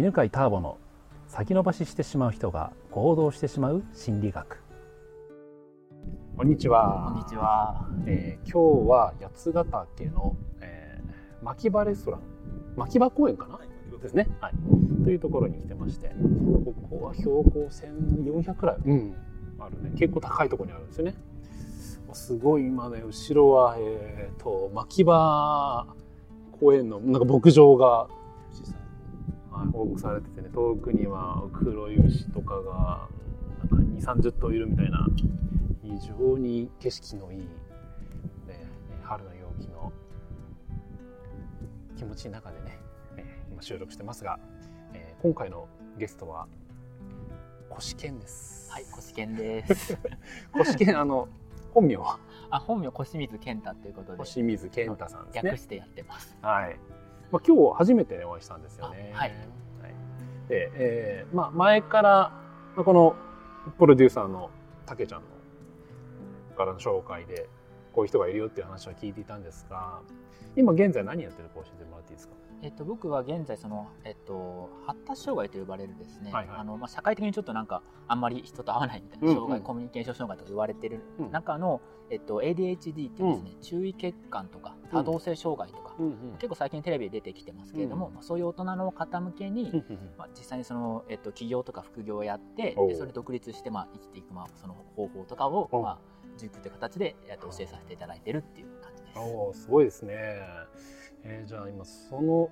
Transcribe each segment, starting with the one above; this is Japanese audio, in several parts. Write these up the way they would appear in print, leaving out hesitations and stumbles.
犬飼ターボの先延ばししてしまう人が行動してしまう心理学。こんにちは。今日は八ヶ岳の、牧場レストラン、牧場公園かな、ですね、はい、というところに来てまして、ここは標高1400くらいあるね、結構高いところにあるんですよね。すごい今ね、後ろは、牧場公園のなんか牧場が報告されててね、遠くには黒い牛とかがなんか2、30頭いるみたいな、非常に景色のいい、ね、春の陽気の気持ちの中でね、今収録してますが、今回のゲストはこしけんです。はい、こしけんです。こしけん、本名は小清水健太ということで、小清水健太さんですね。略してやってます。はい。まあ、今日初めて、ね、お会いしたんですよね。はい。はい、で、まあ前からこのプロデューサーのたけちゃんのからの紹介でこういう人がいるよっていう話を聞いていたんですが、今現在何やってるか教えてもらっていいですか？僕は現在その、発達障害と呼ばれるですね、はいはい、まあ、社会的にちょっとなんかあんまり人と会わないみたいな障害、コミュニケーション障害とか言われてる中の、ADHD っていうですね、注意欠陥とか多動性障害とか、結構最近テレビで出てきてますけれども、まあ、そういう大人の方向けに、まあ、実際にその、起業とか副業をやってで、それ独立して、まあ、生きていく、まあ、その方法とかを、まあ、塾という形で教えさせていただいてるっていう感じです。おー、すごいですね。じゃあ今その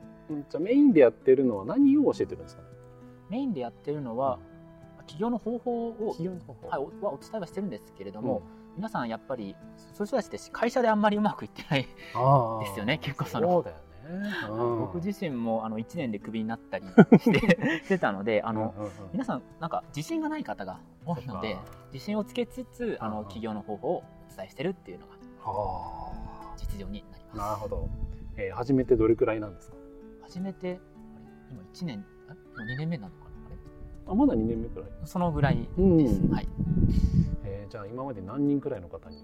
メインでやってるのは何を教えてるんですかね？メインでやってるのは、起業の方法を、はい、お伝えはしてるんですけれども、皆さんやっぱりそういう人たちって会社であんまりうまくいってないですよね。結構そうだよね。僕自身も1年でクビになったりしてたので、皆さんなんか自信がない方が多いので、自信をつけつつ起業の方法をお伝えしてるっていうのが実情になります。なるほど。初めてどれくらいなんですか？初めて今1年2年目なのかな、あれ、まだ2年目くらい、そのぐらいです、はい。じゃあ今まで何人くらいの方に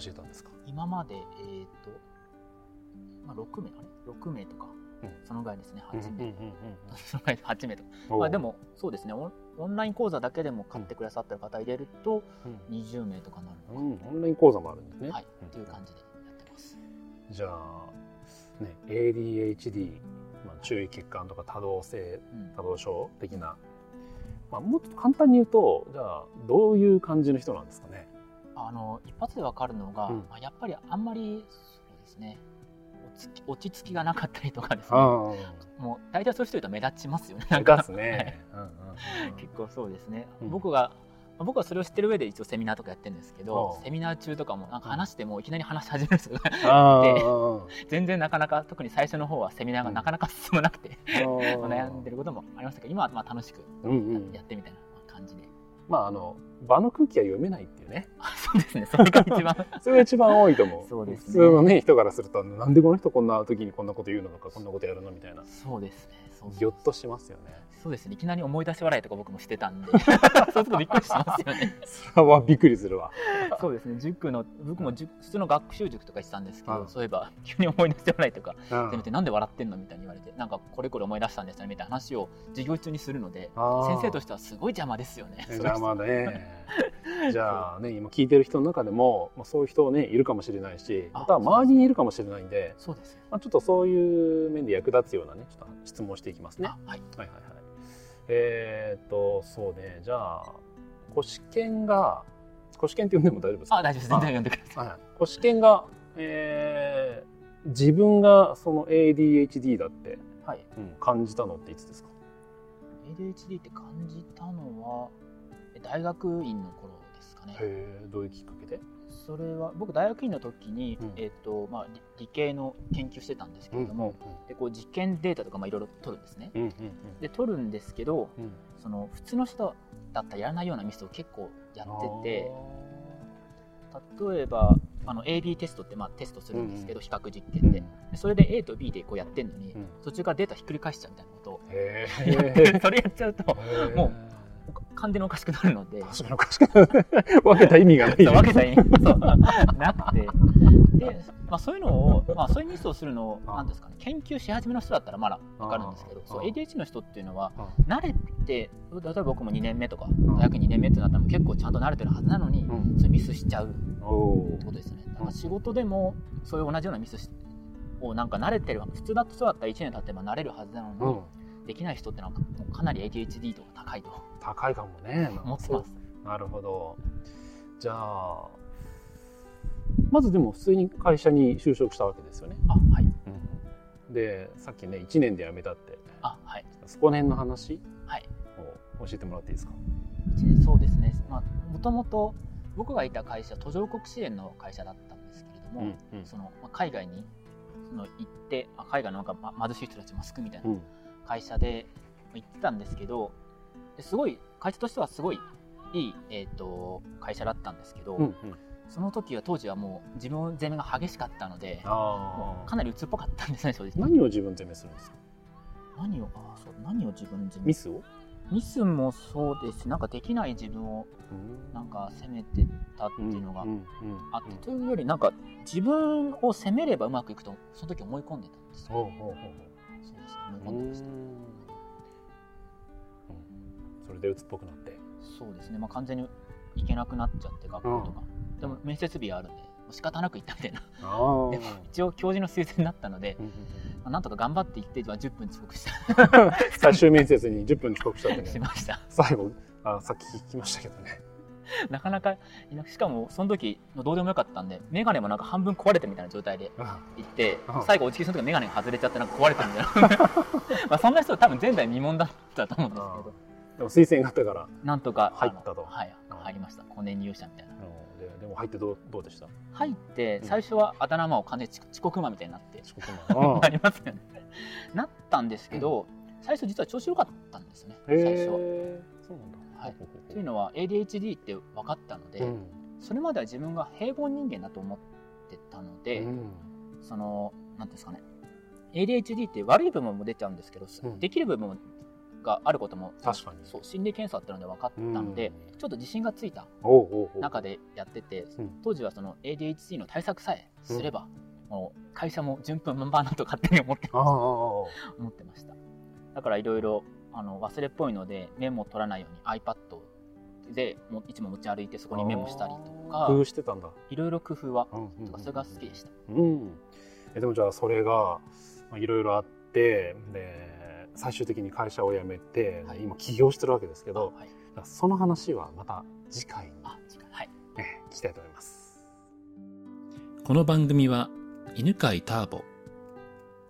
教えたんですか？今まで、まあ、6名、6名とか、そのぐらいですね。8名、そのぐらい8名とか、まあ、でもそうですね、オンライン講座だけでも買ってくださってる方入れると20名とかなるのか、オンライン講座もあるんですね、はい、っていう感じでやってます。じゃあね、ADHD、まあ、注意欠陥とか多動症的な、まあ、もっと簡単に言うと、じゃあどういう感じの人なんですかね？一発で分かるのが、まあ、やっぱりあんまりそうですね、落ち着きがなかったりとかですね、もう大体そういう人いると目立ちますよね。目立つね。結構そうですね、僕はそれを知ってる上で一応セミナーとかやってるんですけど、セミナー中とかもなんか話してもいきなり話し始める人がいて、全然なかなか、特に最初の方はセミナーがなかなか進まなくて悩んでることもありましたけど、今はまあ楽しくやってみたいな感じで、まあ場の空気は読めないっていうね。そうですね、それが一番多いと思う。そうですね、普通のね、人からすると、なんでこの人こんな時にこんなこと言うのとか、こんなことやるのみたいな。そうですね、ぎょっとしますよね。そうですね、いきなり思い出し笑いとか僕もしてたんでそうするとびっくりしますよね。それはびっくりするわ。そうですね、塾の、僕も普通の学習塾とかしてたんですけど、そういえば急に思い出し笑いとか、なんで笑ってんのみたいに言われて、なんかこれこれ思い出したんですよねみたいな話を授業中にするので、先生としてはすごい邪魔ですよね。邪魔ね。じゃあね、今聞いてる人の中でも、まあ、そういう人ね、いるかもしれないし、または周りにいるかもしれないんで、そうですね、まあ、ちょっとそういう面で役立つようなね、ちょっと質問をしていきますね。はいはいはいはい。そうね、じゃあこしけんって呼んでも大丈夫ですか？大丈夫です。全然呼んでください。はい、こしけんが、自分がその ADHD だって、感じたのっていつですか？ ADHD って感じたのは。大学院の頃ですかね。どういうきっかけで？それは僕大学院の時に、まあ、理系の研究してたんですけれども、でこう実験データとかいろいろ取るんですね。で取るんですけど、その普通の人だったらやらないようなミスを結構やってて、例えばAB テストって、まあ、テストするんですけど、比較実験で、それで A と B でこうやってるのに、途中からデータひっくり返しちゃうみたいなことをやって、それやっちゃうともう完全におかしくなるので、確かにおかしくなる分けた意味がない分けた意味なくて、で、まあ、そういうのを、まあ、そういうミスをするのをなんですか、ね、研究し始めの人だったらまだ分かるんですけど、そう ADHD の人っていうのは慣れて、例えば僕も2年目とか大学2年目ってなったら結構ちゃんと慣れてるはずなのに、それミスしちゃうってことですよね。だから仕事でもそういう同じようなミスをなんか慣れてる、普通だとそうだったら1年経ってば慣れるはずなのに、できない人ってなんかかなり ADHD とか高いと高いかもね、思ってます。なるほど。じゃあまずでも普通に会社に就職したわけですよね。あ、はい、うん、でさっきね1年で辞めたって、あ、はい、そこら辺の話を教えてもらっていいですか。1年、そうですね、まあ、もともと僕がいた会社、途上国支援の会社だったんですけれども、その海外にその行って、海外のなんか貧しい人たちも救うみたいな、会社で行ってたんですけど、すごい会社としてはすごいいい、会社だったんですけど、その時は当時はもう自分責めが激しかったので、もうかなり鬱っぽかったんですね。そうです。何を自分責めするんですか。何を自分責め、ミスもそうですし、なんかできない自分をなんか責めてたっていうのがあって、というよりなんか自分を責めればうまくいくとその時思い込んでたんですよ。それで鬱っぽくなって、そうですね、まあ、完全に行けなくなっちゃって、学校とか、でも面接日があるんで仕方なく行ったみたいなでも一応教授の推薦だったので、まあ、なんとか頑張って行って10分遅刻した最終面接に10分遅刻したって、ね、しました。最後さっき聞きましたけどねなかなかしかもその時どうでもよかったんで、メガネもなんか半分壊れてみたいな状態で行って、最後お辞儀する時メガネが外れちゃってなんか壊れてるみたいなまあそんな人は多分前代未聞だったと思うんですけど、でも推薦があったからなんとか入ったと、はい、入りました。5年入社みたいな。でも入ってどうでした。入って最初はあだ名を完全に遅刻魔みたいになって、遅刻魔ありますよねなったんですけど、最初実は調子良かったんですね。最初はそうなんだ、はい、というのは ADHD って分かったので、それまでは自分が平凡人間だと思ってたので、そのなんていうんですかね、 ADHD って悪い部分も出ちゃうんですけど、できる部分もがあることも、確かにそう心理検査っていうので分かったので、ちょっと自信がついた中でやってて、当時はその ADHD の対策さえすれば、もう会社も順風満帆だと勝手に思ってました。だからいろいろ忘れっぽいのでメモを取らないように iPad でもいつも持ち歩いて、そこにメモしたりとか工夫してたんだ。いろいろ工夫はとか、それが好きでした。でもじゃあそれがいろいろあって、で最終的に会社を辞めて、今起業してるわけですけど、その話はまた次回に聞きたいと思います。この番組は犬飼ターボ、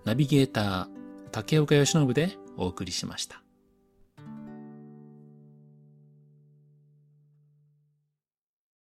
ナビゲーター竹岡由伸でお送りしました。